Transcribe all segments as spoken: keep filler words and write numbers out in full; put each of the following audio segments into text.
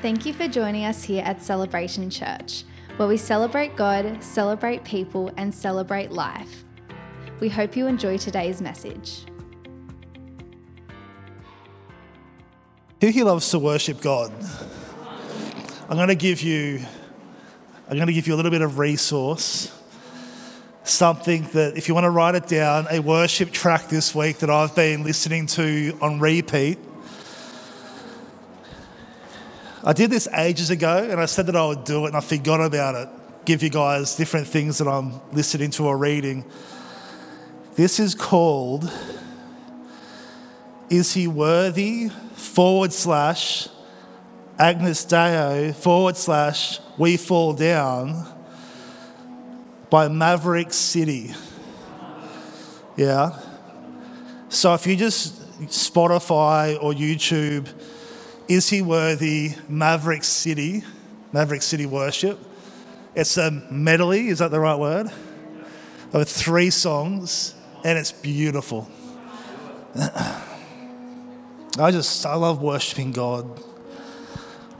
Thank you for joining us here at Celebration Church, where we celebrate God, celebrate people, and celebrate life. We hope you enjoy today's message. Who here loves to worship God? I'm going to give you, I'm going to give you a little bit of resource. Something that, if you want to write it down, a worship track this week that I've been listening to on repeat. I did this ages ago, and I said that I would do it, and I forgot about it. Give you guys different things that I'm listening to or reading. This is called Is He Worthy? forward slash Agnus Deo forward slash We Fall Down by Maverick City. Yeah. So if you just Spotify or YouTube, Is He Worthy, Maverick City, Maverick City Worship. It's a medley, is that the right word? Of three songs, and it's beautiful. I just, I love worshiping God.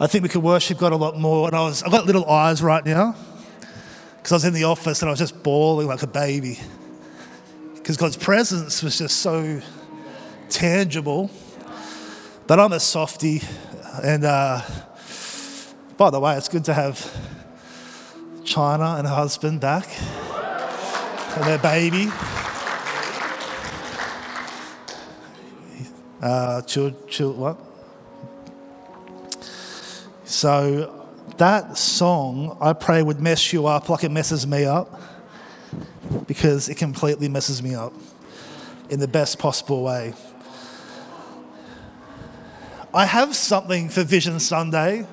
I think we could worship God a lot more. And I was, I've got little eyes right now, because I was in the office and I was just bawling like a baby. Because God's presence was just so tangible. But I'm a softie, and uh, by the way, it's good to have China and her husband back, and their baby. Uh, chill, chill, what? So that song, I pray, would mess you up like it messes me up, because it completely messes me up in the best possible way. I have something for Vision Sunday,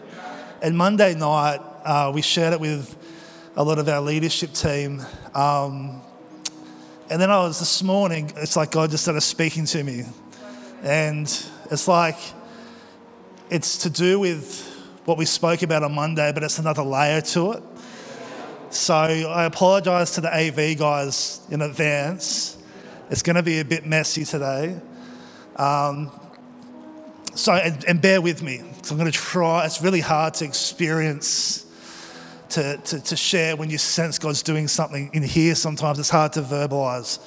and Monday night uh, we shared it with a lot of our leadership team. Um, and then I was this morning, it's like God just started speaking to me. And it's like, it's to do with what we spoke about on Monday, but it's another layer to it. So I apologise to the A V guys in advance. It's going to be a bit messy today. Um, So, and, and bear with me, because I'm going to try. It's really hard to experience, to, to, to share when you sense God's doing something in here. Sometimes it's hard to verbalise.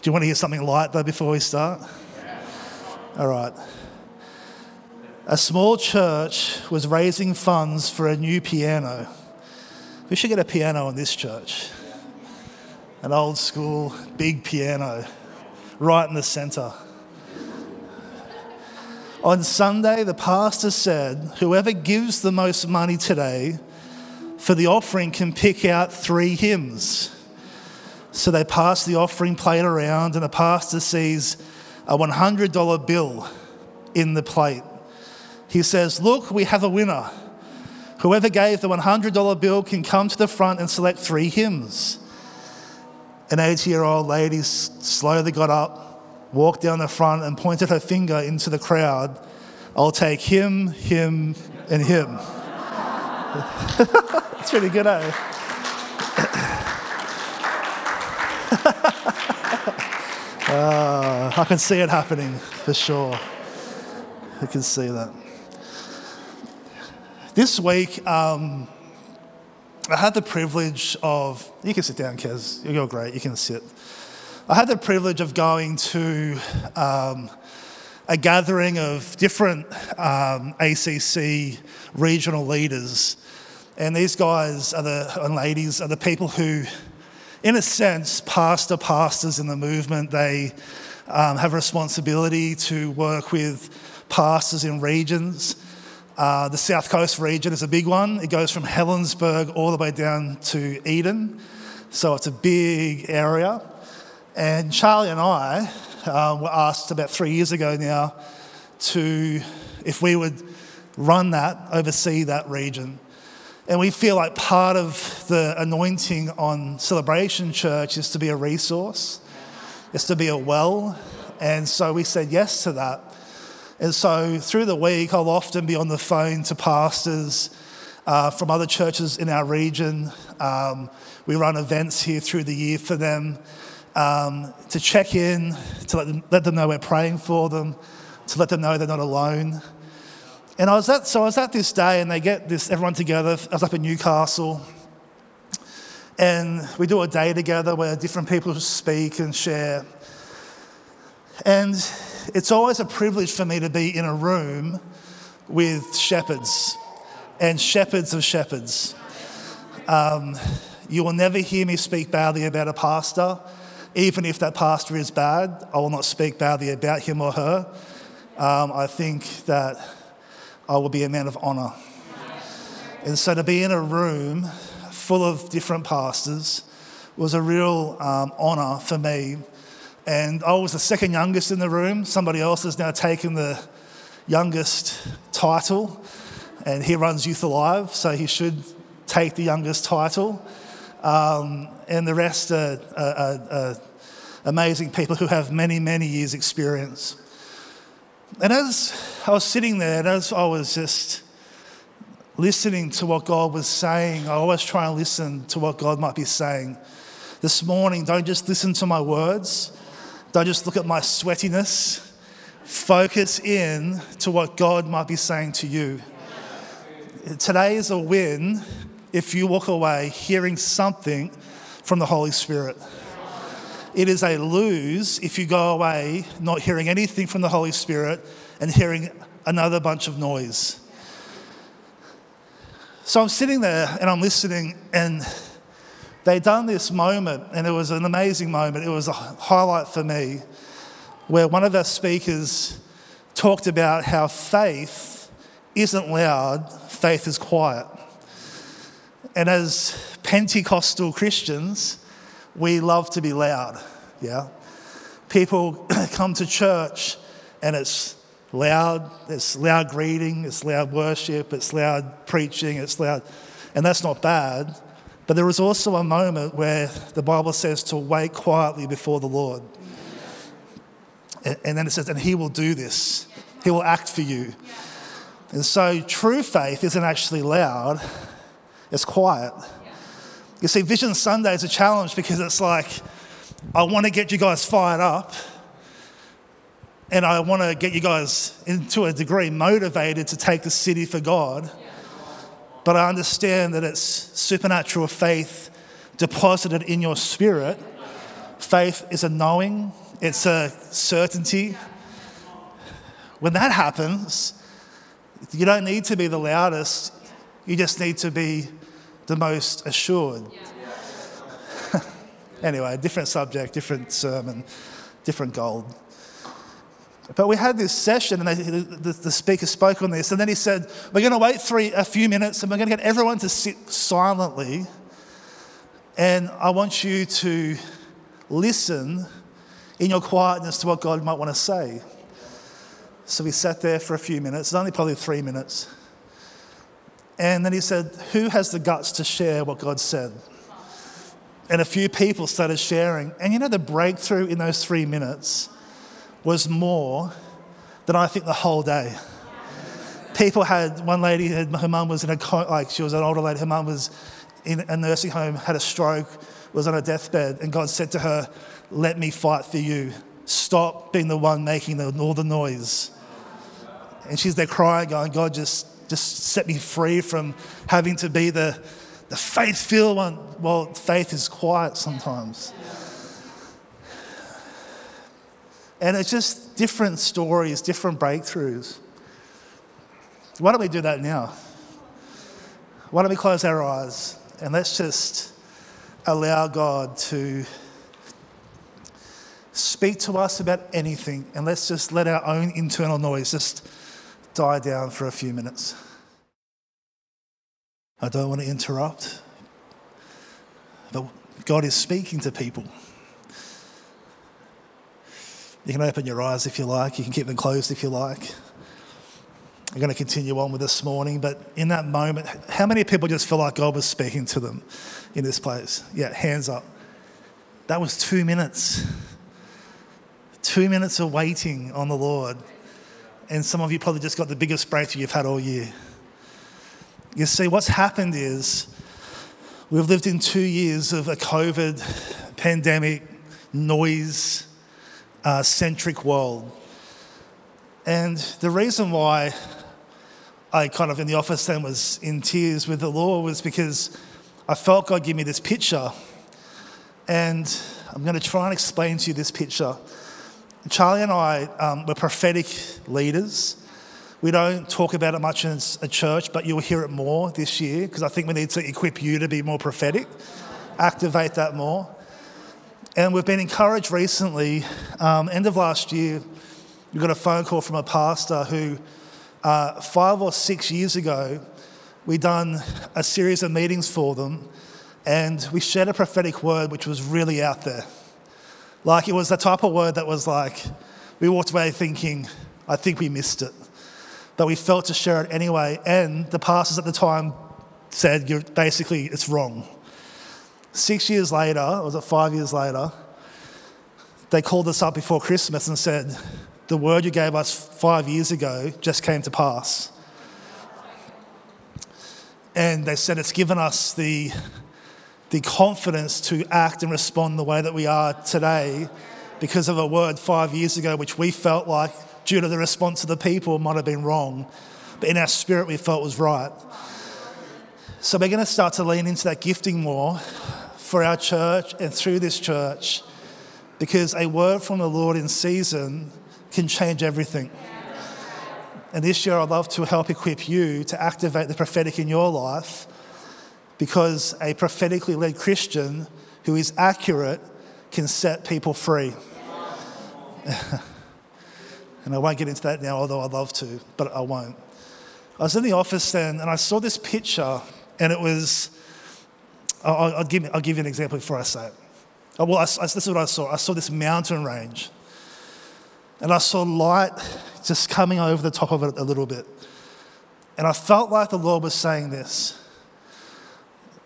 Do you want to hear something light, though, before we start? All right. A small church was raising funds for a new piano. We should get a piano in this church. An old school, big piano. Right in the centre. On Sunday, the pastor said, whoever gives the most money today for the offering can pick out three hymns. So they pass the offering plate around, and the pastor sees a one hundred dollars bill in the plate. He says, look, we have a winner. Whoever gave the one hundred dollars bill can come to the front and select three hymns. An eighty-year-old lady slowly got up, walked down the front, and pointed her finger into the crowd. I'll take him, him, and him. That's pretty good, eh? uh, I can see it happening, for sure. I can see that. This week, um, I had the privilege of, you can sit down, Kez, you're great, you can sit. I had the privilege of going to um, a gathering of different um, A C C regional leaders. And these guys are the, and ladies are the people who, in a sense, pastor pastors in the movement. They um, have responsibility to work with pastors in regions. Uh, the South Coast region is a big one. It goes from Helensburgh all the way down to Eden. So it's a big area. And Charlie and I uh, were asked about three years ago now to, if we would run that, oversee that region. And we feel like part of the anointing on Celebration Church is to be a resource, is to be a well. And so we said yes to that. And so through the week, I'll often be on the phone to pastors uh, from other churches in our region. Um, we run events here through the year for them um, to check in, to let them, let them know we're praying for them, to let them know they're not alone. And I was at, so I was at this day, and they get this everyone together. I was up in Newcastle, and we do a day together where different people speak and share. And it's always a privilege for me to be in a room with shepherds and shepherds of shepherds. Um, you will never hear me speak badly about a pastor. Even if that pastor is bad, I will not speak badly about him or her. Um, I think that I will be a man of honour. And so to be in a room full of different pastors was a real um, honour for me. And I was the second youngest in the room. Somebody else has now taken the youngest title, and he runs Youth Alive, so he should take the youngest title. Um, and the rest are, are, are, are amazing people who have many, many years' experience. And as I was sitting there, and as I was just listening to what God was saying, I always try and listen to what God might be saying. This morning, don't just listen to my words. Don't just look at my sweatiness. Focus in to what God might be saying to you. Today is a win if you walk away hearing something from the Holy Spirit. It is a lose if you go away not hearing anything from the Holy Spirit and hearing another bunch of noise. So I'm sitting there and I'm listening, and they'd done this moment, and it was an amazing moment. It was a highlight for me, where one of our speakers talked about how faith isn't loud, faith is quiet. And as Pentecostal Christians, we love to be loud, yeah? People come to church and it's loud, it's loud greeting, it's loud worship, it's loud preaching, it's loud, and that's not bad. But there is also a moment where the Bible says to wait quietly before the Lord. And then it says, and he will do this. He will act for you. And so true faith isn't actually loud. It's quiet. You see, Vision Sunday is a challenge because it's like, I want to get you guys fired up, and I want to get you guys, into a degree, motivated to take the city for God. But I understand that it's supernatural faith deposited in your spirit. Faith is a knowing. It's a certainty. When that happens, you don't need to be the loudest. You just need to be the most assured. Anyway, different subject, different sermon, different goal. But we had this session, and they, the, the speaker spoke on this, and then he said, we're going to wait three, a few minutes, and we're going to get everyone to sit silently, and I want you to listen in your quietness to what God might want to say. So we sat there for a few minutes. It's only probably three minutes. And then he said, who has the guts to share what God said? And a few people started sharing. And you know, the breakthrough in those three minutes was more than I think the whole day. People had, one lady, her mum was in a, like she was an older lady, her mum was in a nursing home, had a stroke, was on her deathbed, and God said to her, let me fight for you. Stop being the one making the, all the noise. And she's there crying, going, God, just just set me free from having to be the, the faith-filled one. Well, faith is quiet sometimes. And it's just different stories, different breakthroughs. Why don't we do that now? Why don't we close our eyes and let's just allow God to speak to us about anything, and let's just let our own internal noise just die down for a few minutes. I don't want to interrupt, but God is speaking to people. You can open your eyes if you like, you can keep them closed if you like. I'm going to continue on with this morning, but in that moment, how many people just feel like God was speaking to them in this place? Yeah, hands up. That was two minutes. Two minutes of waiting on the Lord. And some of you probably just got the biggest breakthrough you've had all year. You see, what's happened is we've lived in two years of a COVID pandemic, noise, uh, centric world. And the reason why I kind of in the office then was in tears with the Lord was because I felt God give me this picture. And I'm going to try and explain to you this picture. Charlie and I um, were prophetic leaders. We don't talk about it much in a church, but you'll hear it more this year because I think we need to equip you to be more prophetic, activate that more. And we've been encouraged recently, um, end of last year, we got a phone call from a pastor who uh, five or six years ago, we'd done a series of meetings for them and we shared a prophetic word which was really out there. Like it was the type of word that was like, we walked away thinking, I think we missed it. But we felt to share it anyway. And the pastors at the time said, You're, basically, it's wrong. Six years later, or was it five years later, they called us up before Christmas and said, the word you gave us five years ago just came to pass. And they said it's given us the... the confidence to act and respond the way that we are today because of a word five years ago, which we felt like, due to the response of the people, might have been wrong. But in our spirit, we felt was right. So we're going to start to lean into that gifting more for our church and through this church because a word from the Lord in season can change everything. And this year, I'd love to help equip you to activate the prophetic in your life, because a prophetically led Christian who is accurate can set people free. And I won't get into that now, although I'd love to, but I won't. I was in the office then, and I saw this picture, and it was, I'll, I'll, give, I'll give you an example before I say it. Oh, well, I, I, this is what I saw. I saw this mountain range, and I saw light just coming over the top of it a little bit. And I felt like the Lord was saying this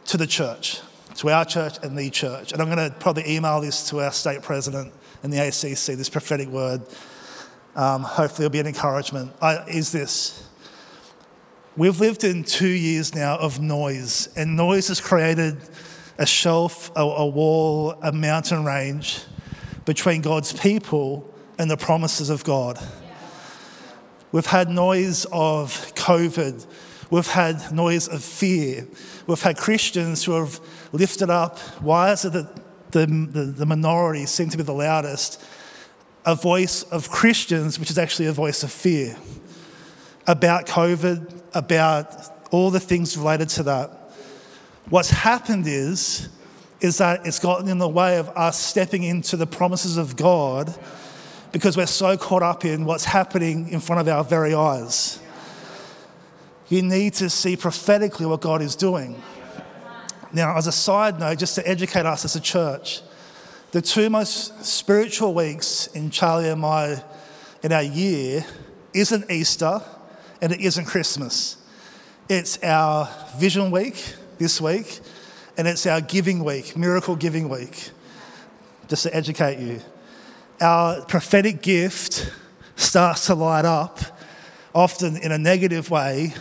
to the church, to our church and the church. And I'm going to probably email this to our state president and the A C C, this prophetic word. Um, hopefully it'll be an encouragement. I, is this. We've lived in two years now of noise, and noise has created a shelf, a, a wall, a mountain range between God's people and the promises of God. We've had noise of COVID. We've had noise of fear. We've had Christians who have lifted up. Why is it that the, the, the minority seem to be the loudest? A voice of Christians, which is actually a voice of fear, about COVID, about all the things related to that. What's happened is, is that it's gotten in the way of us stepping into the promises of God because we're so caught up in what's happening in front of our very eyes. You need to see prophetically what God is doing. Now, as a side note, just to educate us as a church, the two most spiritual weeks in Charlie and my, in our year, isn't Easter and it isn't Christmas. It's our Vision Week this week and it's our Giving Week, Miracle Giving Week, just to educate you. Our prophetic gift starts to light up, often in a negative way,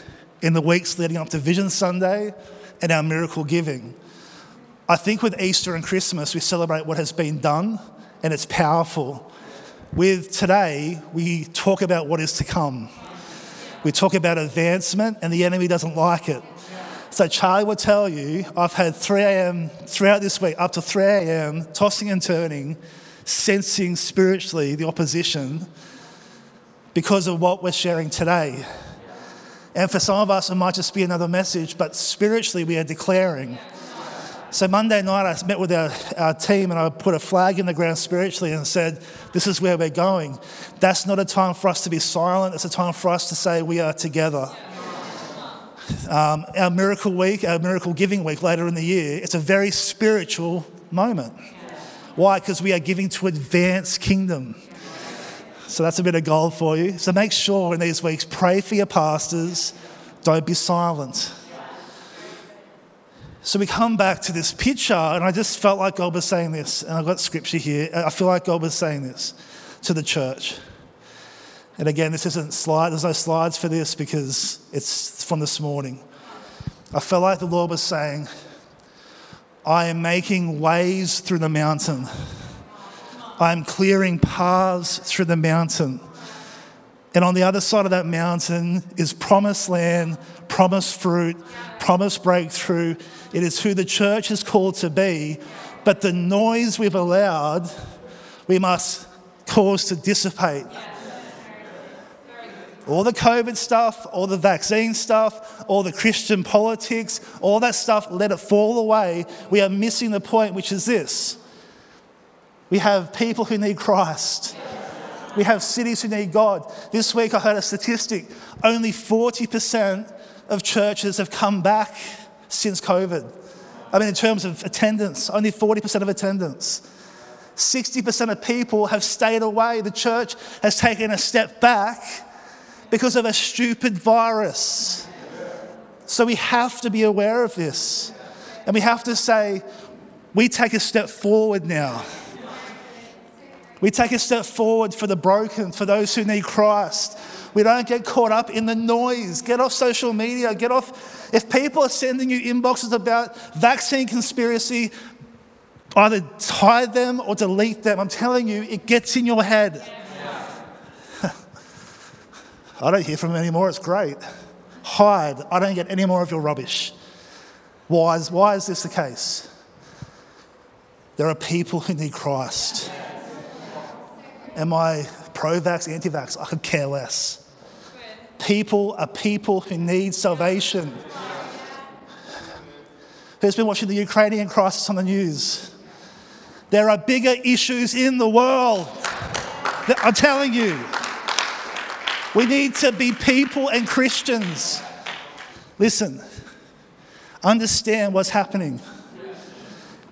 in the weeks leading up to Vision Sunday and our miracle giving. I think with Easter and Christmas, we celebrate what has been done, and it's powerful. With today, we talk about what is to come. We talk about advancement, and the enemy doesn't like it. So Charlie will tell you, I've had three a.m. throughout this week, up to three a.m., tossing and turning, sensing spiritually the opposition because of what we're sharing today. And for some of us, it might just be another message, but spiritually we are declaring. So Monday night, I met with our, our team and I put a flag in the ground spiritually and said, this is where we're going. That's not a time for us to be silent. It's a time for us to say we are together. Um, our miracle week, our miracle giving week later in the year, it's a very spiritual moment. Why? Because we are giving to advance kingdom. So that's a bit of gold for you. So make sure in these weeks, pray for your pastors. Don't be silent. So we come back to this picture, and I just felt like God was saying this, and I've got scripture here. I feel like God was saying this to the church. And again, this isn't slide. There's no slides for this because it's from this morning. I felt like the Lord was saying, I am making ways through the mountain. I'm clearing paths through the mountain. And on the other side of that mountain is promised land, promised fruit, promised breakthrough. It is who the church is called to be. But the noise we've allowed, we must cause to dissipate. All the COVID stuff, all the vaccine stuff, all the Christian politics, all that stuff, let it fall away. We are missing the point, which is this. We have people who need Christ. We have cities who need God. This week I heard a statistic. Only forty percent of churches have come back since COVID. I mean, in terms of attendance, only forty percent of attendance. sixty percent of people have stayed away. The church has taken a step back because of a stupid virus. So we have to be aware of this. And we have to say, we take a step forward now. We take a step forward for the broken, for those who need Christ. We don't get caught up in the noise. Get off social media. Get off. If people are sending you inboxes about vaccine conspiracy, either hide them or delete them. I'm telling you, it gets in your head. I don't hear from them anymore. It's great. Hide. I don't get any more of your rubbish. Why is, why is this the case? There are people who need Christ. Am I pro-vax, anti-vax? I could care less. People are people who need salvation. Who's been watching the Ukrainian crisis on the news? There are bigger issues in the world. I'm telling you. We need to be people and Christians. Listen, understand what's happening.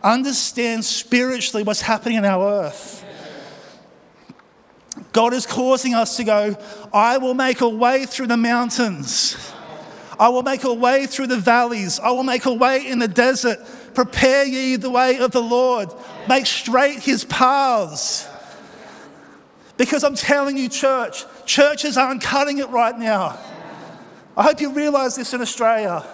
Understand spiritually what's happening in our earth. God is causing us to go, I will make a way through the mountains. I will make a way through the valleys. I will make a way in the desert. Prepare ye the way of the Lord. Make straight his paths. Because I'm telling you, church, churches aren't cutting it right now. I hope you realise this in Australia.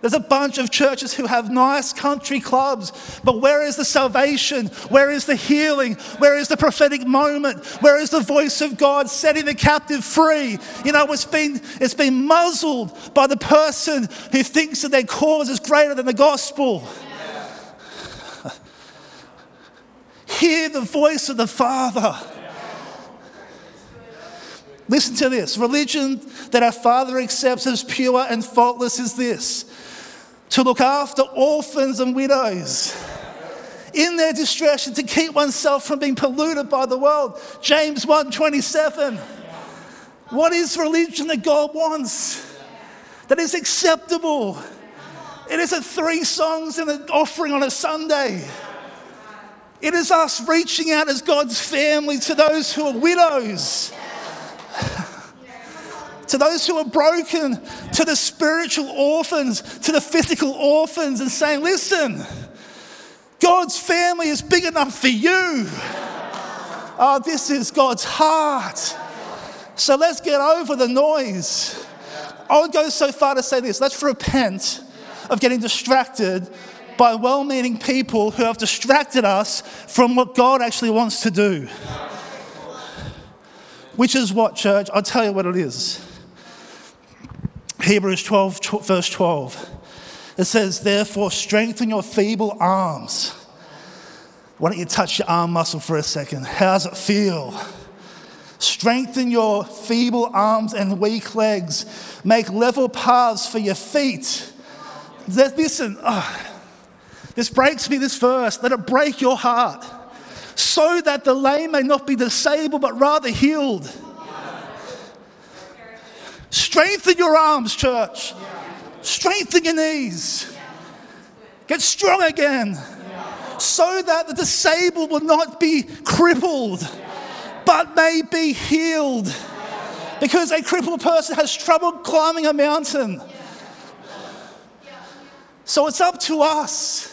There's a bunch of churches who have nice country clubs, but where is the salvation? Where is the healing? Where is the prophetic moment? Where is the voice of God setting the captive free? You know, it's been, it's been muzzled by the person who thinks that their cause is greater than the gospel. Yeah. Hear the voice of the Father. Listen to this. Religion that our Father accepts as pure and faultless is this: to look after orphans and widows in their distress and to keep oneself from being polluted by the world. James one twenty-seven. What is religion that God wants? That is acceptable. It isn't three songs and an offering on a Sunday. It is us reaching out as God's family to those who are widows, to those who are broken, to the spiritual orphans, to the physical orphans, and saying, listen, God's family is big enough for you. Oh, this is God's heart. So let's get over the noise. I would go so far to say this: let's repent of getting distracted by well-meaning people who have distracted us from what God actually wants to do. Which is what, church? I'll tell you what it is. Hebrews twelve, verse twelve. It says, therefore, strengthen your feeble arms. Why don't you touch your arm muscle for a second? How does it feel? Strengthen your feeble arms and weak legs. Make level paths for your feet. Listen, oh, this breaks me, this verse. Let it break your heart. So that the lame may not be disabled, but rather healed. Strengthen your arms, church. Strengthen your knees. Get strong again. So that the disabled will not be crippled, but may be healed. Because a crippled person has trouble climbing a mountain. So it's up to us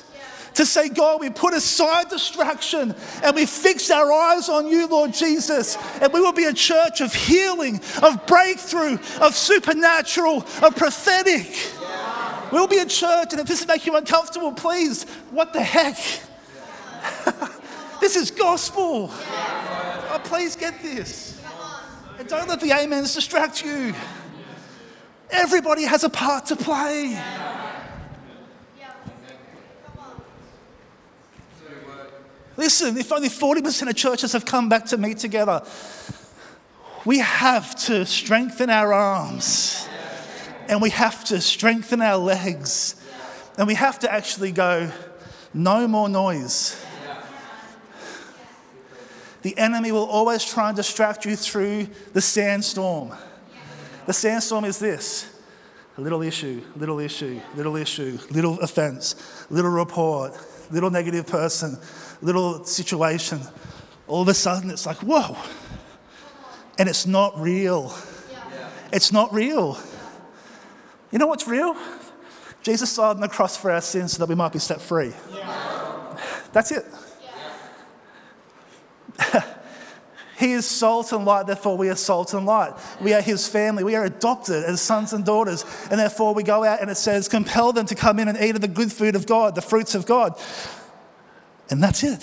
to say, God, we put aside distraction and we fix our eyes on you, Lord Jesus, and we will be a church of healing, of breakthrough, of supernatural, of prophetic. Yeah. We'll be a church, and if this makes you uncomfortable, please, what the heck? This is gospel. Yeah. Oh, please get this. And don't let the amens distract you. Everybody has a part to play. Listen, if only forty percent of churches have come back to meet together, we have to strengthen our arms and we have to strengthen our legs and we have to actually go, no more noise. The enemy will always try and distract you through the sandstorm. The sandstorm is this. Little issue, little issue, little issue, little offense, little report, little negative person, little situation. All of a sudden it's like, whoa. And it's not real. It's not real. You know what's real? Jesus died on the cross for our sins so that we might be set free. That's it. He is salt and light, therefore we are salt and light. We are his family. We are adopted as sons and daughters. And therefore we go out and it says, compel them to come in and eat of the good food of God, the fruits of God. And that's it.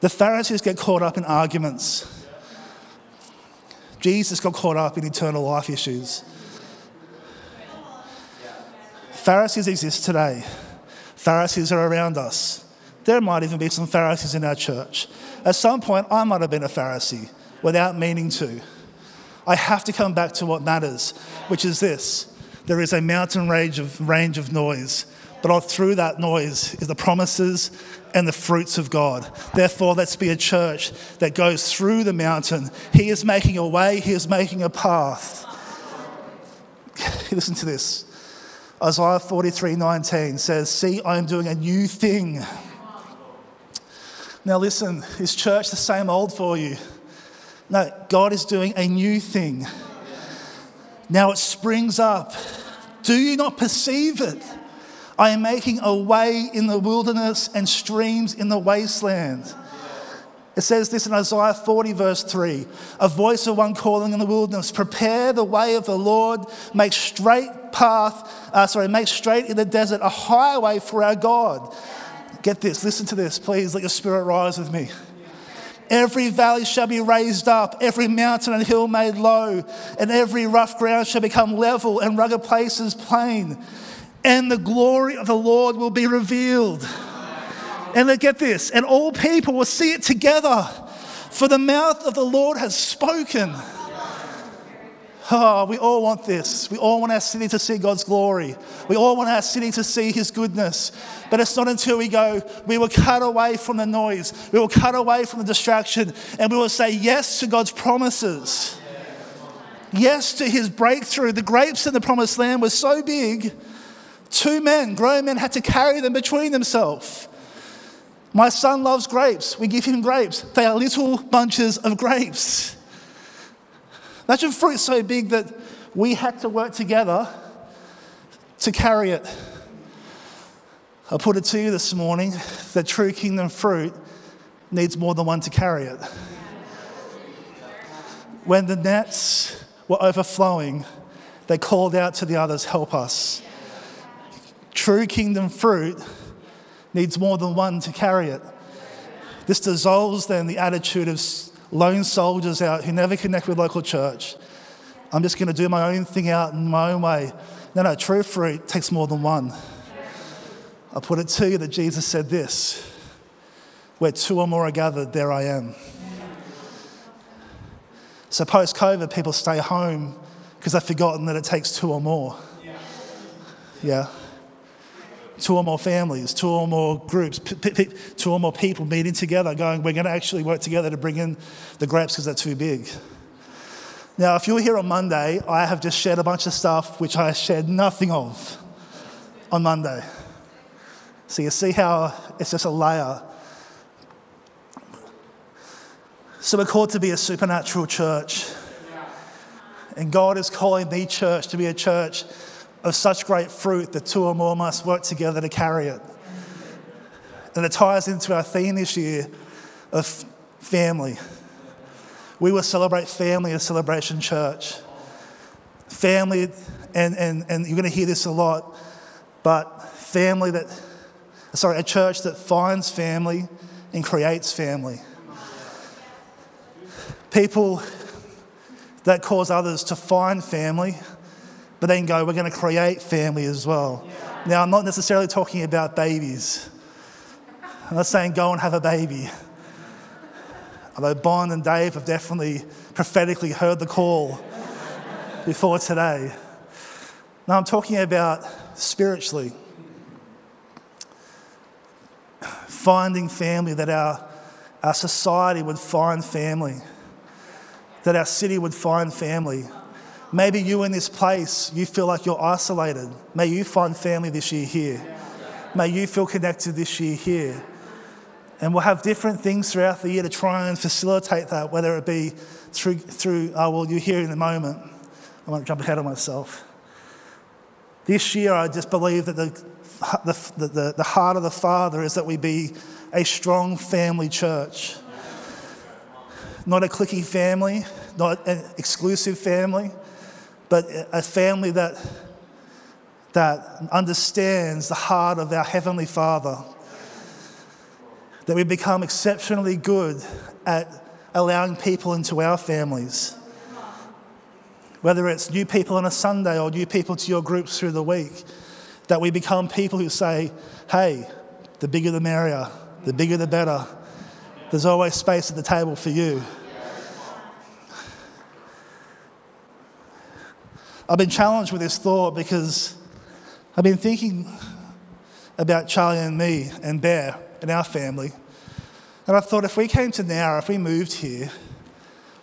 The Pharisees get caught up in arguments. Jesus got caught up in eternal life issues. Pharisees exist today. Pharisees are around us. There might even be some Pharisees in our church. At some point, I might have been a Pharisee without meaning to. I have to come back to what matters, which is this. There is a mountain range of, range of noise, but through that noise is the promises and the fruits of God. Therefore, let's be a church that goes through the mountain. He is making a way. He is making a path. Listen to this. Isaiah forty-three nineteen says, see, I am doing a new thing. Now listen, is church the same old for you? No, God is doing a new thing. Now it springs up. Do you not perceive it? I am making a way in the wilderness and streams in the wasteland. It says this in Isaiah forty verse three, a voice of one calling in the wilderness, prepare the way of the Lord, make straight path, uh, sorry, make straight in the desert a highway for our God. Get this, listen to this, please, let your spirit rise with me. Every valley shall be raised up, every mountain and hill made low, and every rough ground shall become level and rugged places plain. And the glory of the Lord will be revealed. And let, get this, and all people will see it together, for the mouth of the Lord has spoken. Oh, we all want this. We all want our city to see God's glory. We all want our city to see his goodness. But it's not until we go, we will cut away from the noise. We will cut away from the distraction. And we will say yes to God's promises. Yes to his breakthrough. The grapes in the promised land were so big, two men, grown men, had to carry them between themselves. My son loves grapes. We give him grapes. They are little bunches of grapes. Imagine fruit so big that we had to work together to carry it. I put it to you this morning that true kingdom fruit needs more than one to carry it. When the nets were overflowing, they called out to the others, help us. True kingdom fruit needs more than one to carry it. This dissolves then the attitude of lone soldiers out who never connect with local church. I'm just going to do my own thing out in my own way. No, no, true fruit takes more than one. I put it to you that Jesus said this, where two or more are gathered, there I am. So post-COVID, people stay home because they've forgotten that it takes two or more. Yeah. Two or more families, two or more groups, p- p- two or more people meeting together going, we're going to actually work together to bring in the grapes because they're too big. Now, if you were here on Monday, I have just shared a bunch of stuff which I shared nothing of on Monday. So you see how it's just a layer. So we're called to be a supernatural church. And God is calling the church to be a church of such great fruit that two or more must work together to carry it. And it ties into our theme this year of family. We will celebrate family at Celebration Church. Family, and, and, and you're going to hear this a lot, but family that, sorry, a church that finds family and creates family. People that cause others to find family, but then go, we're going to create family as well. Yeah. Now, I'm not necessarily talking about babies. I'm not saying go and have a baby. Although Bon and Dave have definitely prophetically heard the call before today. No, I'm talking about spiritually. Finding family, that our, our society would find family. That our city would find family. Maybe you in this place, you feel like you're isolated. May you find family this year here. May you feel connected this year here. And we'll have different things throughout the year to try and facilitate that, whether it be through, through oh, well, you'll hear in a moment. I won't jump ahead of myself. This year, I just believe that the, the, the, the heart of the Father is that we be a strong family church. Not a cliquey family, not an exclusive family, but a family that that understands the heart of our Heavenly Father. That we become exceptionally good at allowing people into our families. Whether it's new people on a Sunday or new people to your groups through the week, that we become people who say, hey, the bigger the merrier, the bigger the better. There's always space at the table for you. I've been challenged with this thought because I've been thinking about Charlie and me and Bear and our family. And I thought, if we came to Nowra, if we moved here,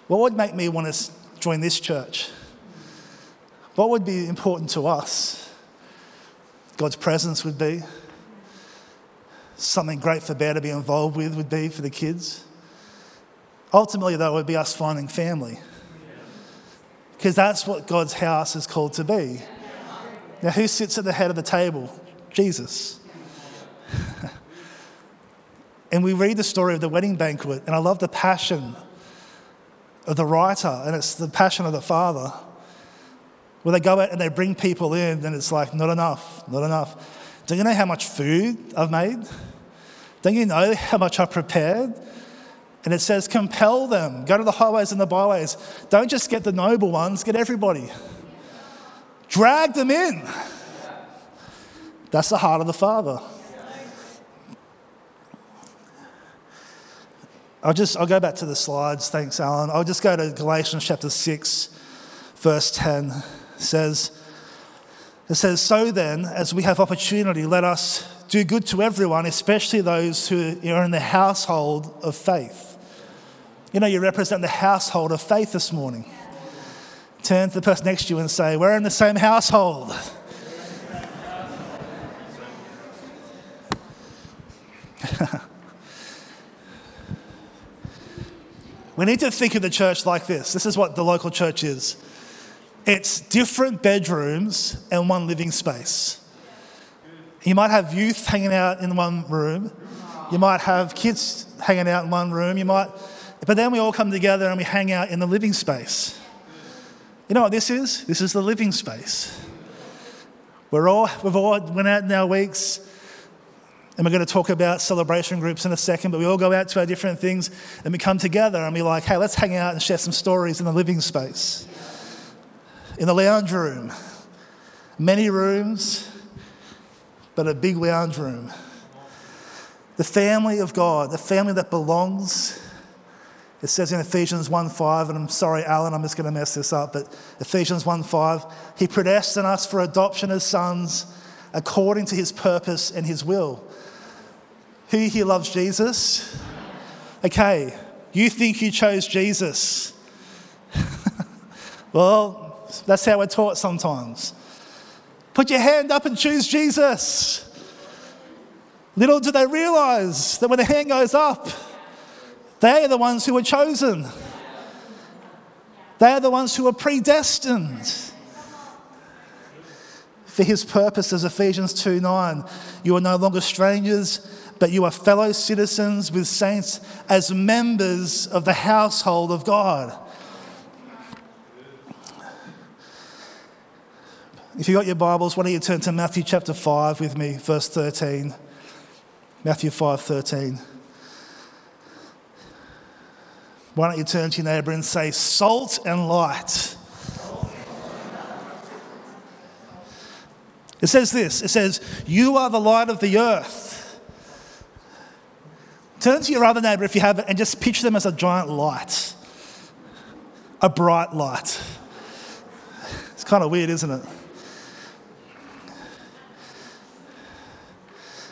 what would make me want to join this church? What would be important to us? God's presence would be. Something great for Bear to be involved with would be for the kids. Ultimately, though, it would be us finding family. Because that's what God's house is called to be. Now, who sits at the head of the table? Jesus. And we read the story of the wedding banquet, and I love the passion of the writer, and it's the passion of the Father, where they go out and they bring people in, and it's like, not enough, not enough. Don't you know how much food I've made? Don't you know how much I've prepared? And it says, compel them. Go to the highways and the byways. Don't just get the noble ones, get everybody. Drag them in. That's the heart of the Father. I'll just, I'll go back to the slides. Thanks, Alan. I'll just go to Galatians chapter six, verse ten. It says, it says, so then, as we have opportunity, let us do good to everyone, especially those who are in the household of faith. You know, you represent the household of faith this morning. Turn to the person next to you and say, we're in the same household. We need to think of the church like this. This is what the local church is. It's different bedrooms and one living space. You might have youth hanging out in one room. You might have kids hanging out in one room. You might, but then we all come together and we hang out in the living space. You know what this is? This is the living space. We're all, we've all went out in our weeks, and we're going to talk about celebration groups in a second, but we all go out to our different things and we come together and we're like, hey, let's hang out and share some stories in the living space. In the lounge room, many rooms, but a big lounge room. The family of God, the family that belongs. It says in Ephesians one five, and I'm sorry, Alan, I'm just going to mess this up, but Ephesians one five, he predestined us for adoption as sons according to his purpose and his will. Who here loves Jesus? Okay, you think you chose Jesus. Well, that's how we're taught sometimes. Put your hand up and choose Jesus. Little do they realize that when the hand goes up, they are the ones who were chosen. They are the ones who were predestined for his purposes. Ephesians two nine, you are no longer strangers, but you are fellow citizens with saints as members of the household of God. If you've got your Bibles, why don't you turn to Matthew chapter five with me, verse thirteen. Matthew five thirteen. Why don't you turn to your neighbour and say, salt and light. It says this, it says, you are the light of the earth. Turn to your other neighbour if you have it and just picture them as a giant light, a bright light. It's kind of weird, isn't it?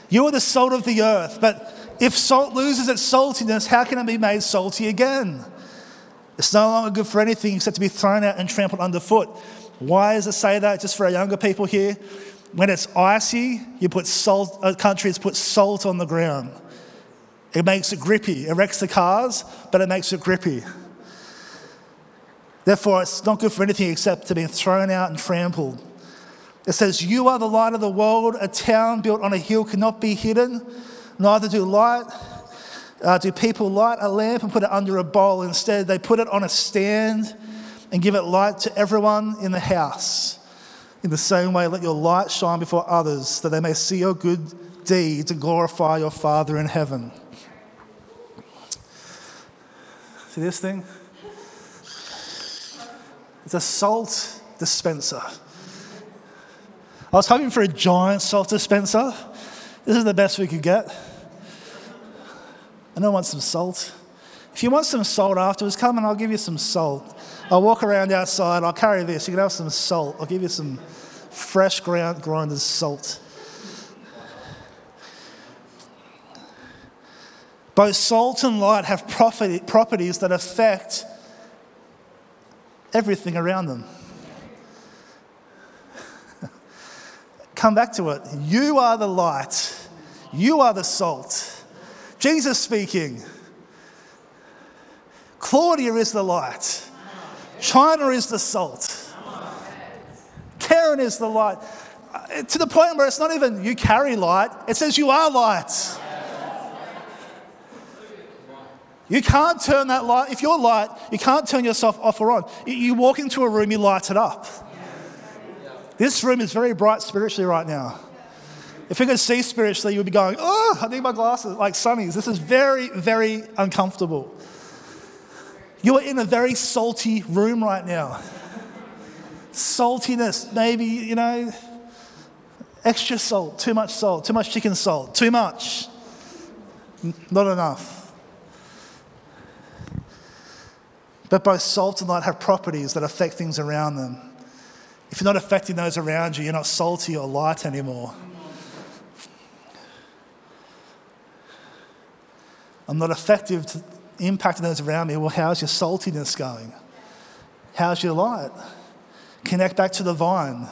You are the salt of the earth, but if salt loses its saltiness, how can it be made salty again? It's no longer good for anything except to be thrown out and trampled underfoot. Why does it say that? Just for our younger people here. When it's icy, you put salt, uh, countries put salt on the ground. It makes it grippy. It wrecks the cars, but it makes it grippy. Therefore, it's not good for anything except to be thrown out and trampled. It says, you are the light of the world. A town built on a hill cannot be hidden. Neither do light, uh, do people light a lamp and put it under a bowl. Instead, they put it on a stand and give it light to everyone in the house. In the same way, let your light shine before others, that they may see your good deeds and glorify your Father in heaven. See this thing? It's a salt dispenser. I was hoping for a giant salt dispenser. This is the best we could get. And I want some salt. If you want some salt afterwards, come and I'll give you some salt. I'll walk around outside. I'll carry this. You can have some salt. I'll give you some fresh ground grinders salt. Both salt and light have properties that affect everything around them. Come back to it. You are the light. You are the salt. Jesus speaking. Claudia is the light. China is the salt. Karen is the light. To the point where it's not even you carry light. It says you are light. You can't turn that light. If you're light, you can't turn yourself off or on. You walk into a room, you light it up. This room is very bright spiritually right now. If you could see spiritually, you would be going, oh, I need my glasses, like sunnies. This is very, very uncomfortable. You are in a very salty room right now. Saltiness, maybe, you know, extra salt, too much salt, too much chicken salt, too much, not enough. But both salt and light have properties that affect things around them. If you're not affecting those around you, you're not salty or light anymore. I'm not effective to impacting those around me. Well, how's your saltiness going? How's your light? Connect back to the vine.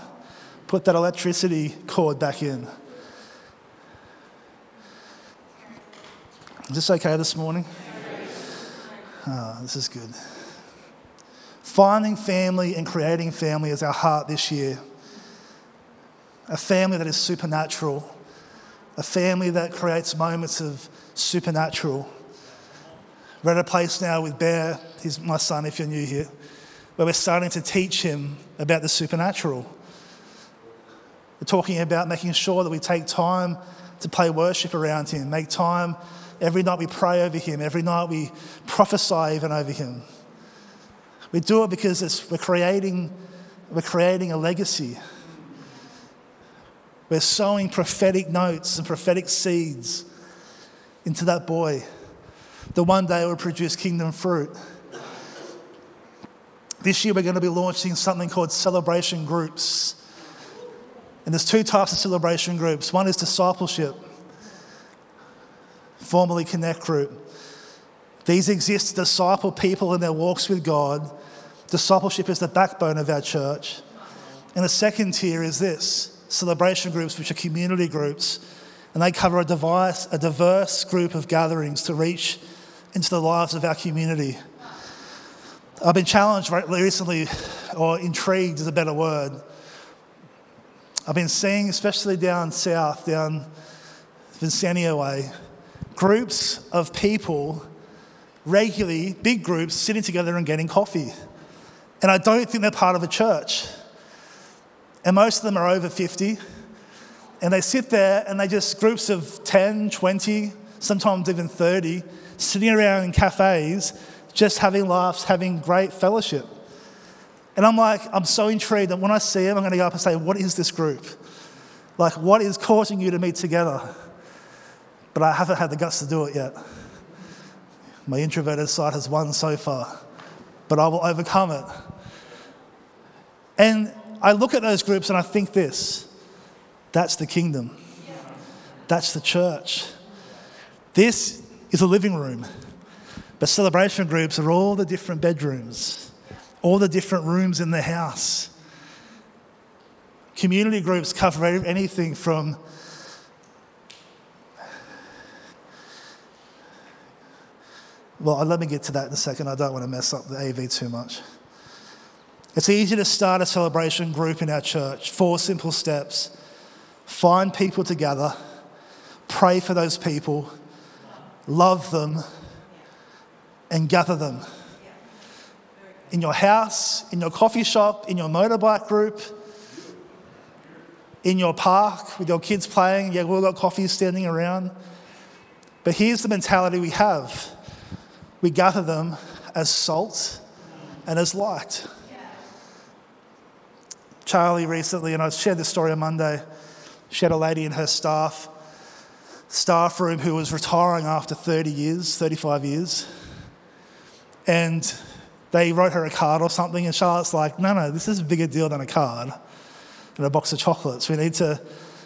Put that electricity cord back in. Is this okay this morning? Oh, this is good. Finding family and creating family is our heart this year. A family that is supernatural. A family that creates moments of supernatural. We're at a place now with Bear, he's my son if you're new here, where we're starting to teach him about the supernatural. We're talking about making sure that we take time to play worship around him, make time, every night we pray over him, every night we prophesy even over him. We do it because it's, we're creating, we're creating a legacy. We're sowing prophetic notes and prophetic seeds into that boy that one day will produce kingdom fruit. This year we're going to be launching something called celebration groups. And there's two types of celebration groups. One is discipleship, formerly Connect Group. These exist to disciple people in their walks with God. Discipleship is the backbone of our church. And the second tier is this, celebration groups, which are community groups. And they cover a diverse, a diverse group of gatherings to reach into the lives of our community. I've been challenged recently, or intrigued is a better word. I've been seeing, especially down south, down Vincennia way, groups of people regularly, big groups, sitting together and getting coffee. And I don't think they're part of a church. And most of them are over fifty. And they sit there and they just, groups of ten, twenty, sometimes even thirty, sitting around in cafes just having laughs, having great fellowship. And I'm like, I'm so intrigued that when I see them, I'm going to go up and say, what is this group? Like, what is causing you to meet together? But I haven't had the guts to do it yet. My introverted side has won so far, but I will overcome it. And I look at those groups and I think this, that's the kingdom. That's the church. This is a living room. But celebration groups are all the different bedrooms, all the different rooms in the house. Community groups cover anything from Well, let me get to that in a second. I don't want to mess up the A V too much. It's easy to start a celebration group in our church. Four simple steps. Find people to gather. Pray for those people. Love them. And gather them. In your house, in your coffee shop, in your motorbike group, in your park with your kids playing. Yeah, we've all got coffee standing around. But here's the mentality we have. We gather them as salt and as light. Yeah. Charlie recently, and I shared this story on Monday, she had a lady in her staff, staff room who was retiring after thirty years, thirty-five years. And they wrote her a card or something, and Charlotte's like, no, no, this is a bigger deal than a card and a box of chocolates. We need to...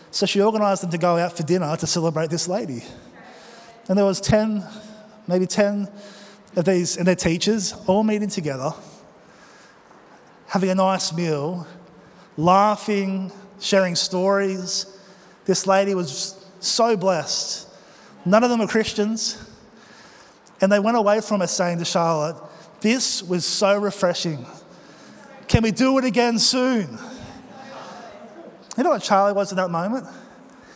So she organised them to go out for dinner to celebrate this lady. And there was ten... maybe ten of these and their teachers all meeting together, having a nice meal, laughing, sharing stories. This lady was so blessed. None of them were Christians. And they went away from us saying to Charlotte, this was so refreshing. Can we do it again soon? You know what Charlie was in that moment?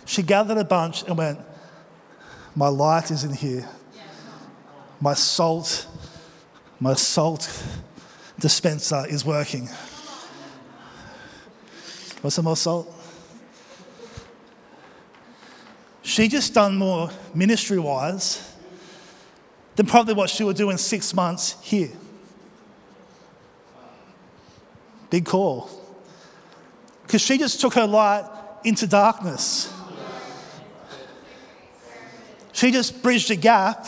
She gathered a bunch and went, my light is in here. My salt, my salt dispenser is working. Want some more salt? She just done more ministry-wise than probably what she would do in six months here. Big call. Because she just took her light into darkness. She just bridged a gap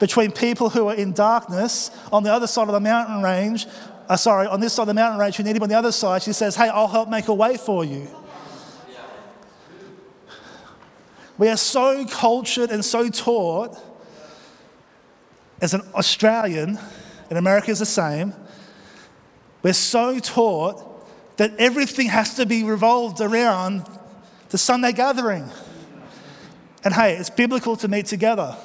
between people who are in darkness on the other side of the mountain range, uh, sorry, on this side of the mountain range, who need him on the other side. She says, hey, I'll help make a way for you. We are so cultured and so taught, as an Australian, and America is the same, we're so taught that everything has to be revolved around the Sunday gathering. And hey, it's biblical to meet together.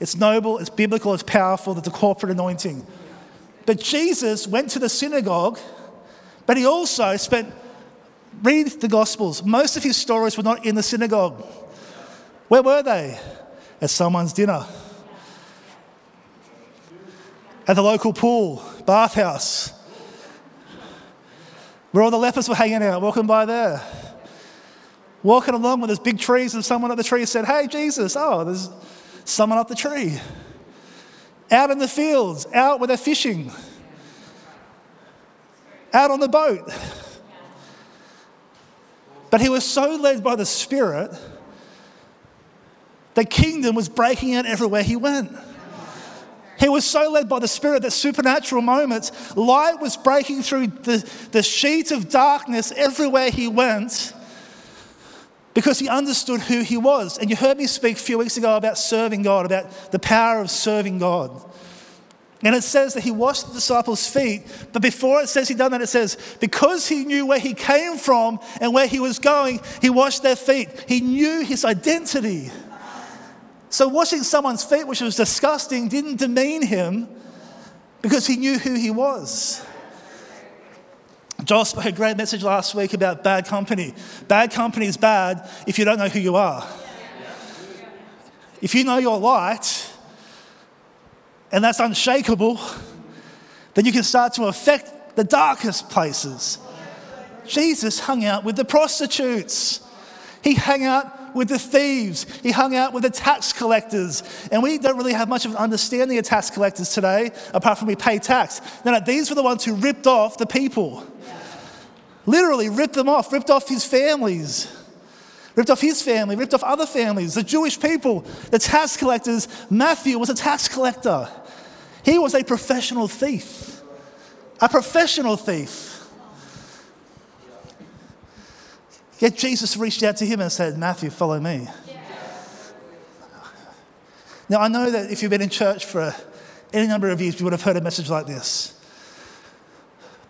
It's noble, it's biblical, it's powerful, that's a corporate anointing. But Jesus went to the synagogue, but he also spent, read the Gospels, most of his stories were not in the synagogue. Where were they? At someone's dinner. At the local pool, bathhouse. Where all the lepers were hanging out, walking by there. Walking along with those big trees, and someone at the tree said, hey, Jesus, oh, there's... someone up the tree, out in the fields, out where they're fishing, out on the boat. But he was so led by the Spirit, the kingdom was breaking out everywhere he went. He was so led by the Spirit that supernatural moments, light was breaking through the, the sheet of darkness everywhere he went, because he understood who he was. And you heard me speak a few weeks ago about serving God, about the power of serving God. And it says that he washed the disciples' feet, but before it says he done that, it says, because he knew where he came from and where he was going, he washed their feet. He knew his identity. So washing someone's feet, which was disgusting, didn't demean him because he knew who he was. Josh spoke a great message last week about bad company. Bad company is bad if you don't know who you are. If you know your light, and that's unshakable, then you can start to affect the darkest places. Jesus hung out with the prostitutes. He hung out out with the thieves. He hung out with the tax collectors. And we don't really have much of an understanding of tax collectors today, apart from we pay tax. No, no, these were the ones who ripped off the people. Literally ripped them off, ripped off his families. Ripped off his family, ripped off other families, the Jewish people, the tax collectors. Matthew was a tax collector. He was a professional thief. A professional thief. Yet Jesus reached out to him and said, Matthew, follow me. Yeah. Now, I know that if you've been in church for any number of years, you would have heard a message like this.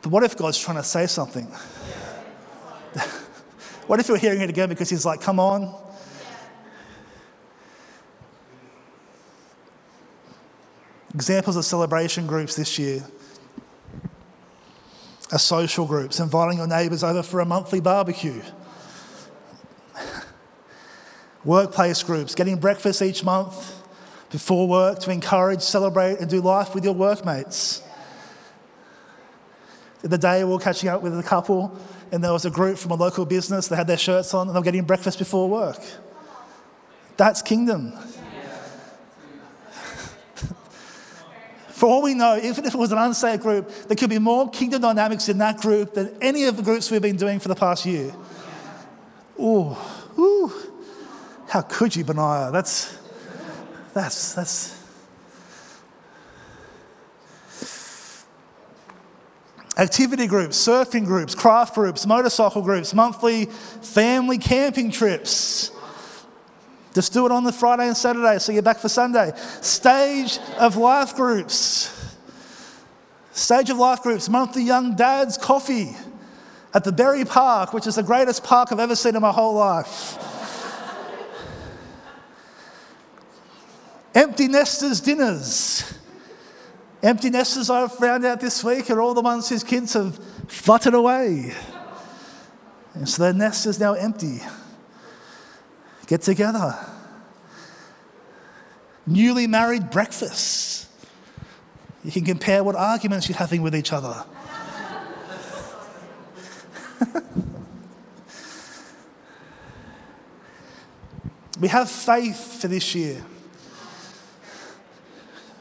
But what if God's trying to say something? Yeah. What if you're hearing it again because he's like, come on? Examples of celebration groups this year are social groups, inviting your neighbours over for a monthly barbecue. Workplace groups, getting breakfast each month before work to encourage, celebrate, and do life with your workmates. The day we were catching up with a couple, and there was a group from a local business. They had their shirts on and they were getting breakfast before work. That's kingdom. For all we know, even if it was an unsaved group, there could be more kingdom dynamics in that group than any of the groups we've been doing for the past year. Ooh, ooh. How could you, Benaiah? That's, that's, that's. Activity groups, surfing groups, craft groups, motorcycle groups, monthly family camping trips. Just do it on the Friday and Saturday so you're back for Sunday. Stage of life groups. Stage of life groups, monthly young dad's coffee at the Berry Park, which is the greatest park I've ever seen in my whole life. Empty nesters dinners. Empty nesters I've found out this week are all the ones whose kids have fluttered away. And so their nest is now empty. Get together. Newly married breakfasts. You can compare what arguments you're having with each other. We have faith for this year.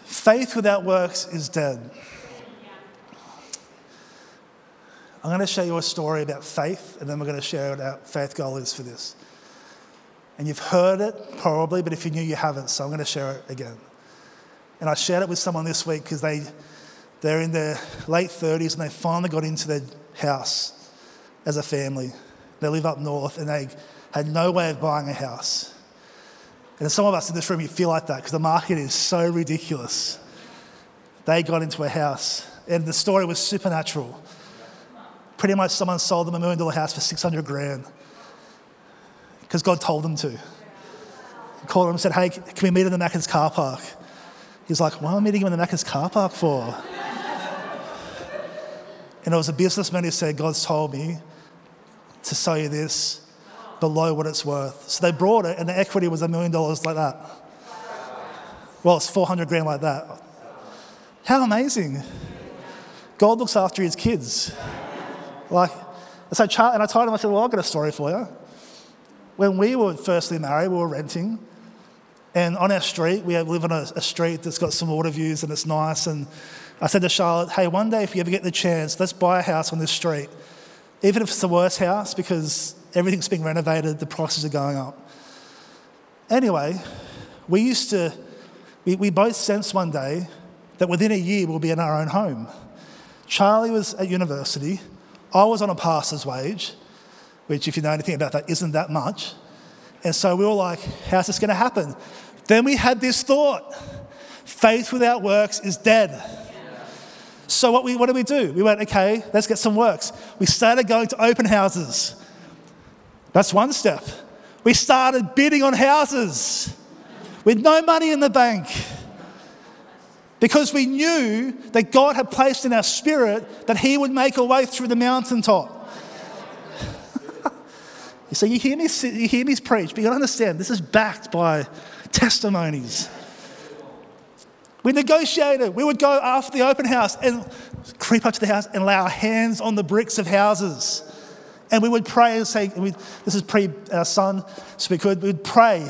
Faith without works is dead. I'm going to show you a story about faith, and then we're going to share what our faith goal is for this. And you've heard it probably, but if you knew, you haven't, so I'm going to share it again. And I shared it with someone this week because they, they're in their late thirties and they finally got into their house as a family. They live up north and they had no way of buying a house. And some of us in this room, you feel like that because the market is so ridiculous. They got into a house and the story was supernatural. Pretty much someone sold them a million dollar house for six hundred grand because God told them to. He called him and said, hey, can we meet in the Macca's car park? He's like, what am I meeting him in the Macca's car park for? And it was a businessman who said, God's told me to sell you this below what it's worth. So they brought it and the equity was a million dollars like that. Well, it's four hundred grand like that. How amazing. God looks after his kids. Like, so Charlie, and I told him, I said, well, I've got a story for you. When we were firstly married, we were renting. And on our street, we live on a, a street that's got some water views and it's nice. And I said to Charlotte, hey, one day if you ever get the chance, let's buy a house on this street. Even if it's the worst house, because everything's being renovated, the prices are going up. Anyway, we used to, we, we both sensed one day that within a year we'll be in our own home. Charlie was at university. I was on a pastor's wage, which if you know anything about that, isn't that much. And so we were like, how's this going to happen? Then we had this thought, faith without works is dead. So what we what did we do? We went, okay, let's get some works. We started going to open houses. That's one step. We started bidding on houses with no money in the bank because we knew that God had placed in our spirit that he would make a way through the mountaintop. You see, you hear me, you hear me preach, but you don't understand, this is backed by testimonies. We negotiated. We would go after the open house and creep up to the house and lay our hands on the bricks of houses And we would pray and say, and we, this is pre our son, so we could, we would pray,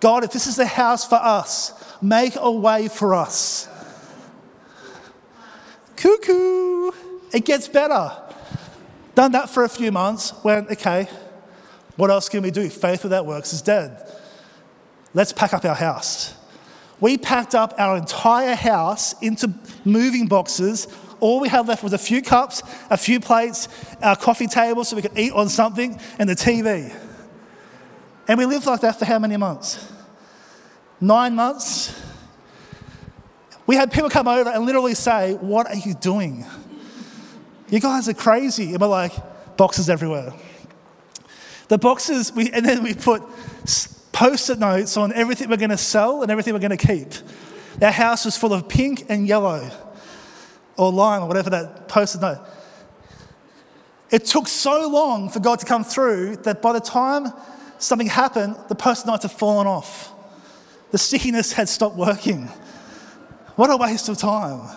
God, if this is the house for us, make a way for us. Cuckoo. It gets better. Done that for a few months. Went, okay, what else can we do? Faith without works is dead. Let's pack up our house. We packed up our entire house into moving boxes. All we had left was a few cups, a few plates, our coffee table so we could eat on something, and the T V. And we lived like that for how many months? Nine months. We had people come over and literally say, what are you doing? You guys are crazy. And we're like, boxes everywhere. The boxes, we, and then we put post-it notes on everything we're going to sell and everything we're going to keep. Our house was full of pink and yellow, or lime, or whatever that post-it note. It took so long for God to come through that by the time something happened, the post-it notes had fallen off. The stickiness had stopped working. What a waste of time.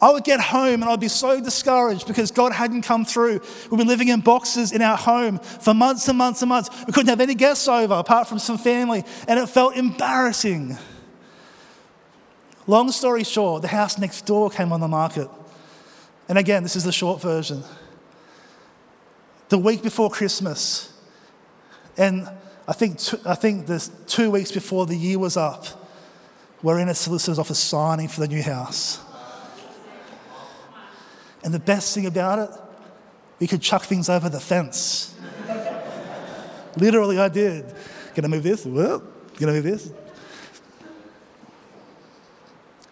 I would get home and I'd be so discouraged because God hadn't come through. We'd been living in boxes in our home for months and months and months. We couldn't have any guests over apart from some family, and it felt embarrassing. Long story short, the house next door came on the market. And again, this is the short version. The week before Christmas, and I think two, I think this two weeks before the year was up, we're in a solicitor's office signing for the new house. And the best thing about it, we could chuck things over the fence. Literally, I did. Gonna move this? Well, gonna move this?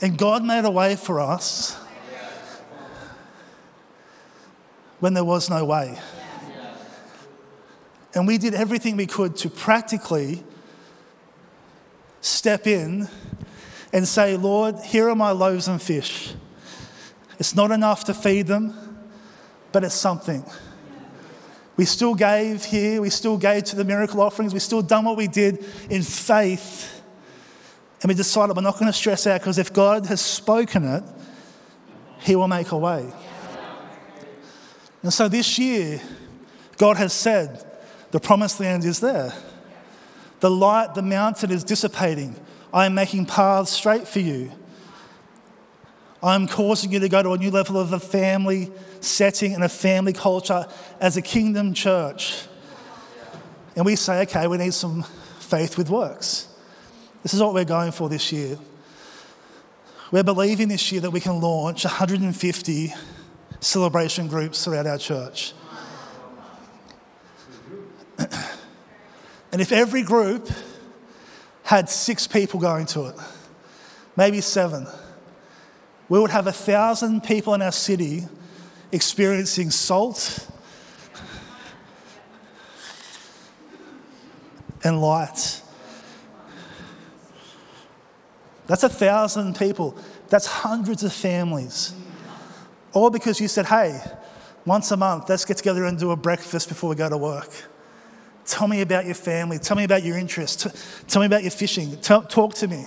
And God made a way for us when there was no way. And we did everything we could to practically step in and say, Lord, here are my loaves and fish. It's not enough to feed them, but it's something. We still gave here. We still gave to the miracle offerings. We still done what we did in faith. And we decided we're not going to stress out, because if God has spoken it, he will make a way. And so this year, God has said, the promised land is there. The light, the mountain is dissipating. I am making paths straight for you. I'm causing you to go to a new level of a family setting and a family culture as a kingdom church. And we say, okay, we need some faith with works. This is what we're going for this year. We're believing this year that we can launch one hundred fifty celebration groups around our church. And if every group had six people going to it, maybe seven, we would have a thousand people in our city experiencing salt and light. That's a thousand people. That's hundreds of families. All because you said, hey, once a month, let's get together and do a breakfast before we go to work. Tell me about your family. Tell me about your interests. Tell me about your fishing. Talk to me.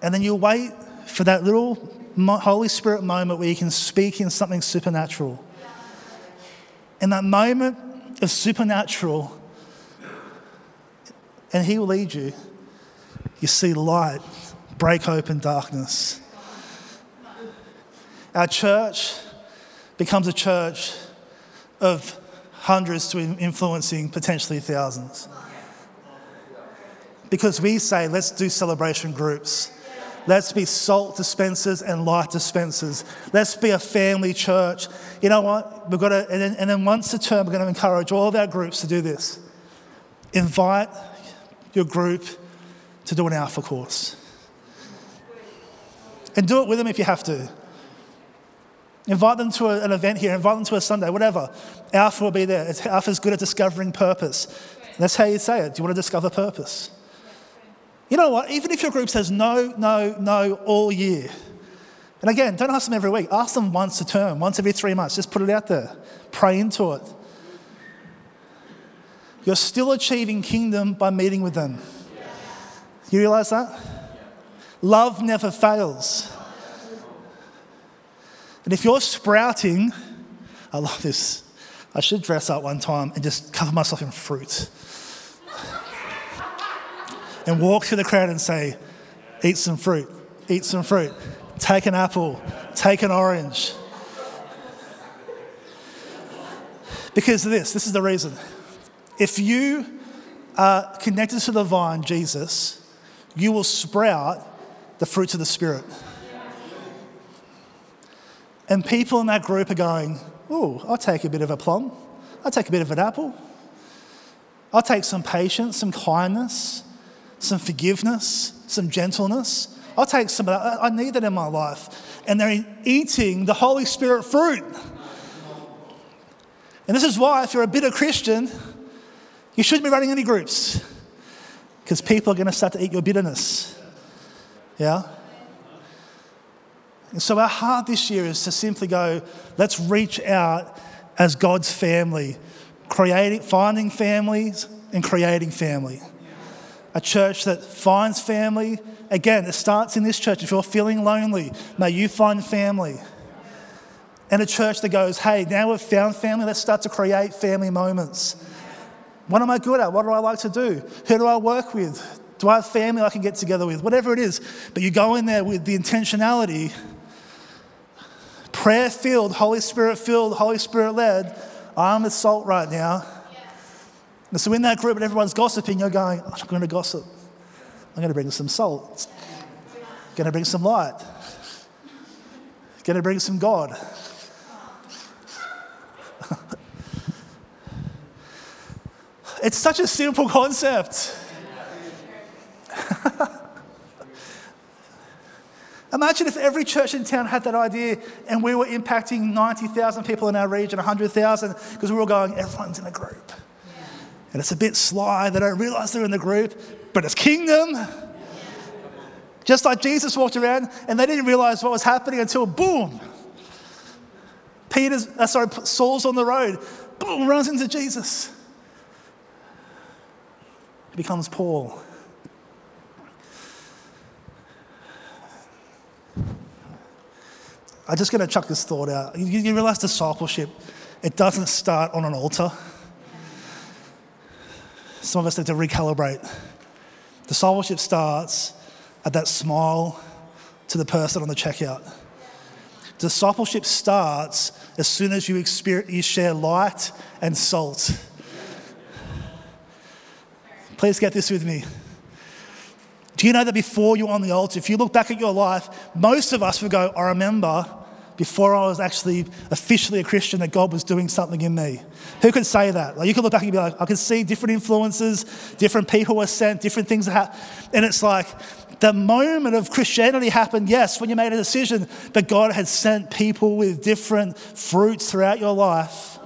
And then you wait for that little Holy Spirit moment where you can speak in something supernatural. And that moment of supernatural, and he will lead you. You see light break open darkness. Our church becomes a church of hundreds to influencing potentially thousands. Because we say, let's do celebration groups. Let's be salt dispensers and light dispensers. Let's be a family church. You know what? We've got to, and then, and then once a term, we're going to encourage all of our groups to do this. Invite your group to do an Alpha course. And do it with them if you have to. Invite them to a, an event here. Invite them to a Sunday, whatever. Alpha will be there. It's, Alpha's good at discovering purpose. And that's how you say it. Do you want to discover purpose? You know what? Even if your group says no, no, no all year, and again, don't ask them every week. Ask them once a term, once every three months. Just put it out there. Pray into it. You're still achieving kingdom by meeting with them. You realize that? Love never fails. And if you're sprouting, I love this, I should dress up one time and just cover myself in fruit and walk through the crowd and say, eat some fruit, eat some fruit, take an apple, take an orange. Because of this, this is the reason. If you are connected to the vine, Jesus, you will sprout the fruits of the Spirit. And people in that group are going, oh, I'll take a bit of a plum. I'll take a bit of an apple. I'll take some patience, some kindness, some forgiveness, some gentleness. I'll take some of that. I need that in my life. And they're eating the Holy Spirit fruit. And this is why if you're a bitter Christian, you shouldn't be running any groups, because people are going to start to eat your bitterness. Yeah? And so our heart this year is to simply go, let's reach out as God's family, creating, finding families and creating family. A church that finds family. Again, it starts in this church. If you're feeling lonely, may you find family. And a church that goes, hey, now we've found family, let's start to create family moments. What am I good at? What do I like to do? Who do I work with? Do I have family I can get together with? Whatever it is. But you go in there with the intentionality, prayer-filled, Holy Spirit-filled, Holy Spirit-led. I'm the salt right now. Yes. And so in that group and everyone's gossiping, you're going, I'm not going to gossip. I'm going to bring some salt. I'm going to bring some light. I'm going to bring some God. It's such a simple concept. Imagine if every church in town had that idea and we were impacting ninety thousand people in our region, one hundred thousand, because we were all going, everyone's in a group. Yeah. And it's a bit sly. They don't realize they're in the group, but it's kingdom. Yeah. Just like Jesus walked around and they didn't realize what was happening until boom. Peter's, uh, sorry, Saul's on the road. Boom, runs into Jesus. It becomes Paul. I'm just going to chuck this thought out. You, you realize discipleship, it doesn't start on an altar. Some of us need to recalibrate. Discipleship starts at that smile to the person on the checkout. Discipleship starts as soon as you experience, you share light and salt. Please get this with me. Do you know that before you're on the altar, if you look back at your life, most of us would go, I remember before I was actually officially a Christian that God was doing something in me. Who could say that? Like, you could look back and be like, I could see different influences, different people were sent, different things happened. And it's like the moment of Christianity happened, yes, when you made a decision, but God had sent people with different fruits throughout your life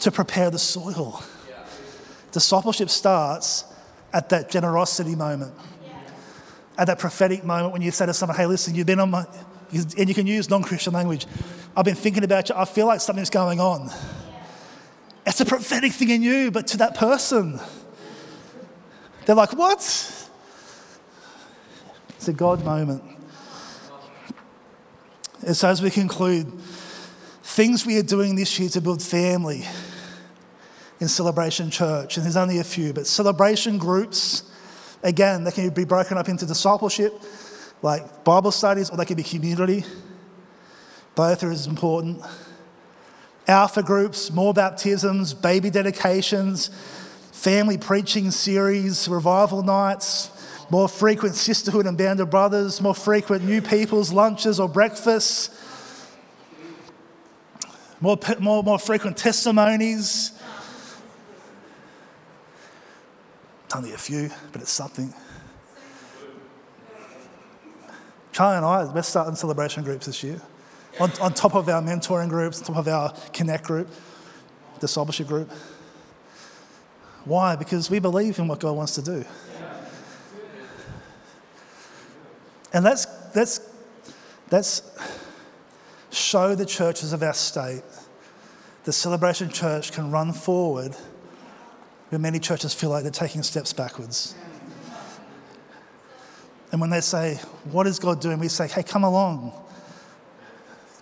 to prepare the soil. Discipleship starts at that generosity moment, yeah. At that prophetic moment when you say to someone, hey, listen, you've been on my, and you can use non-Christian language, I've been thinking about you, I feel like something's going on. Yeah. It's a prophetic thing in you, but to that person, they're like, what? It's a God moment. And so as we conclude, things we are doing this year to build family in Celebration Church, and there's only a few, but celebration groups, again, they can be broken up into discipleship, like Bible studies, or they can be community. Both are as important. Alpha groups, more baptisms, baby dedications, family preaching series, revival nights, more frequent sisterhood and band of brothers, more frequent new people's lunches or breakfasts, more, more, more frequent testimonies. Only a few, but it's something. Charlie and I, we're starting celebration groups this year. On, on top of our mentoring groups, on top of our Connect group, discipleship group. Why? Because we believe in what God wants to do. And let's, let's, let's show the churches of our state the Celebration Church can run forward where many churches feel like they're taking steps backwards. And when they say, what is God doing? We say, hey, come along.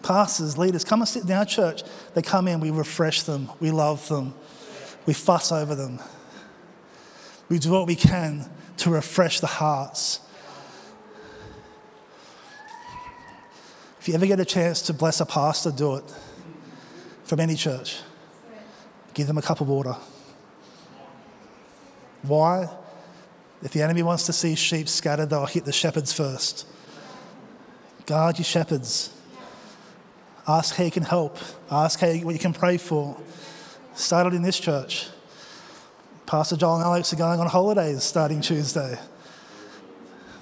pastors, leaders, come and sit in our church. They come in, we refresh them, we love them, we fuss over them. We do what we can to refresh the hearts. If you ever get a chance to bless a pastor, do it. From any church. Give them a cup of water. Why? If the enemy wants to see sheep scattered, they'll hit the shepherds first. Guard your shepherds. Ask how you can help. Ask how you, what you can pray for. Started in this church. Pastor Joel and Alex are going on holidays starting Tuesday.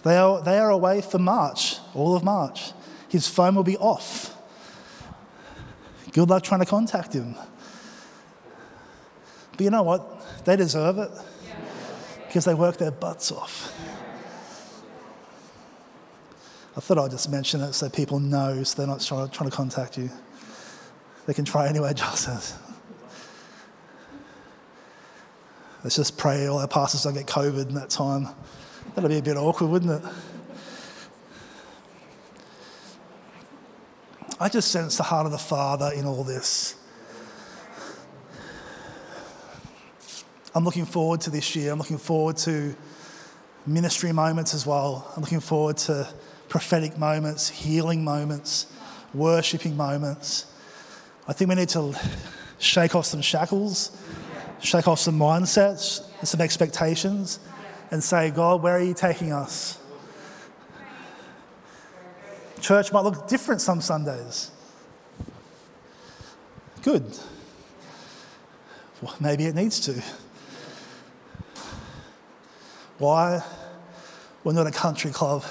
They are, they are away for March, all of March. His phone will be off. Good luck trying to contact him. But you know what? They deserve it. Because they work their butts off. I thought I'd just mention it so people know, so they're not trying to contact you. They can try anyway, Joel says. Let's just pray all our pastors don't get COVID in that time. That'd be a bit awkward, wouldn't it? I just sense the heart of the Father in all this. I'm looking forward to this year. I'm looking forward to ministry moments as well. I'm looking forward to prophetic moments, healing moments, worshipping moments. I think we need to shake off some shackles, shake off some mindsets and some expectations and say, God, where are you taking us? Church might look different some Sundays. Good. Well, maybe it needs to. Why? We're not a country club.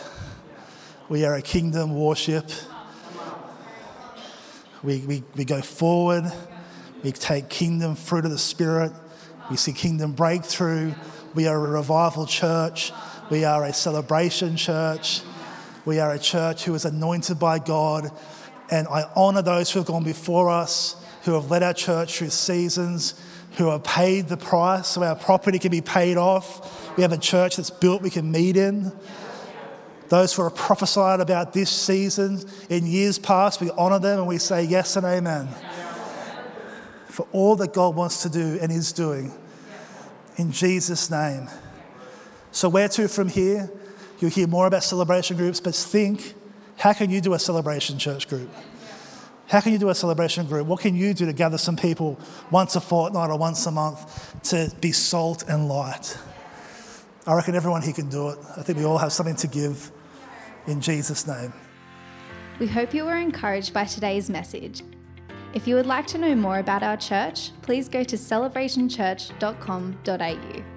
We are a kingdom worship. We, we we go forward. We take kingdom fruit of the Spirit. We see kingdom breakthrough. We are a revival church. We are a celebration church. We are a church who is anointed by God. And I honor those who have gone before us, who have led our church through seasons, who have paid the price so our property can be paid off. We have a church that's built we can meet in. Those who are prophesied about this season in years past, we honor them and we say yes and amen. For all that God wants to do and is doing. In Jesus' name. So where to from here? You'll hear more about celebration groups, but think, how can you do a celebration church group? How can you do a celebration group? What can you do to gather some people once a fortnight or once a month to be salt and light? I reckon everyone here can do it. I think we all have something to give in Jesus' name. We hope you were encouraged by today's message. If you would like to know more about our church, please go to celebration church dot com dot a u.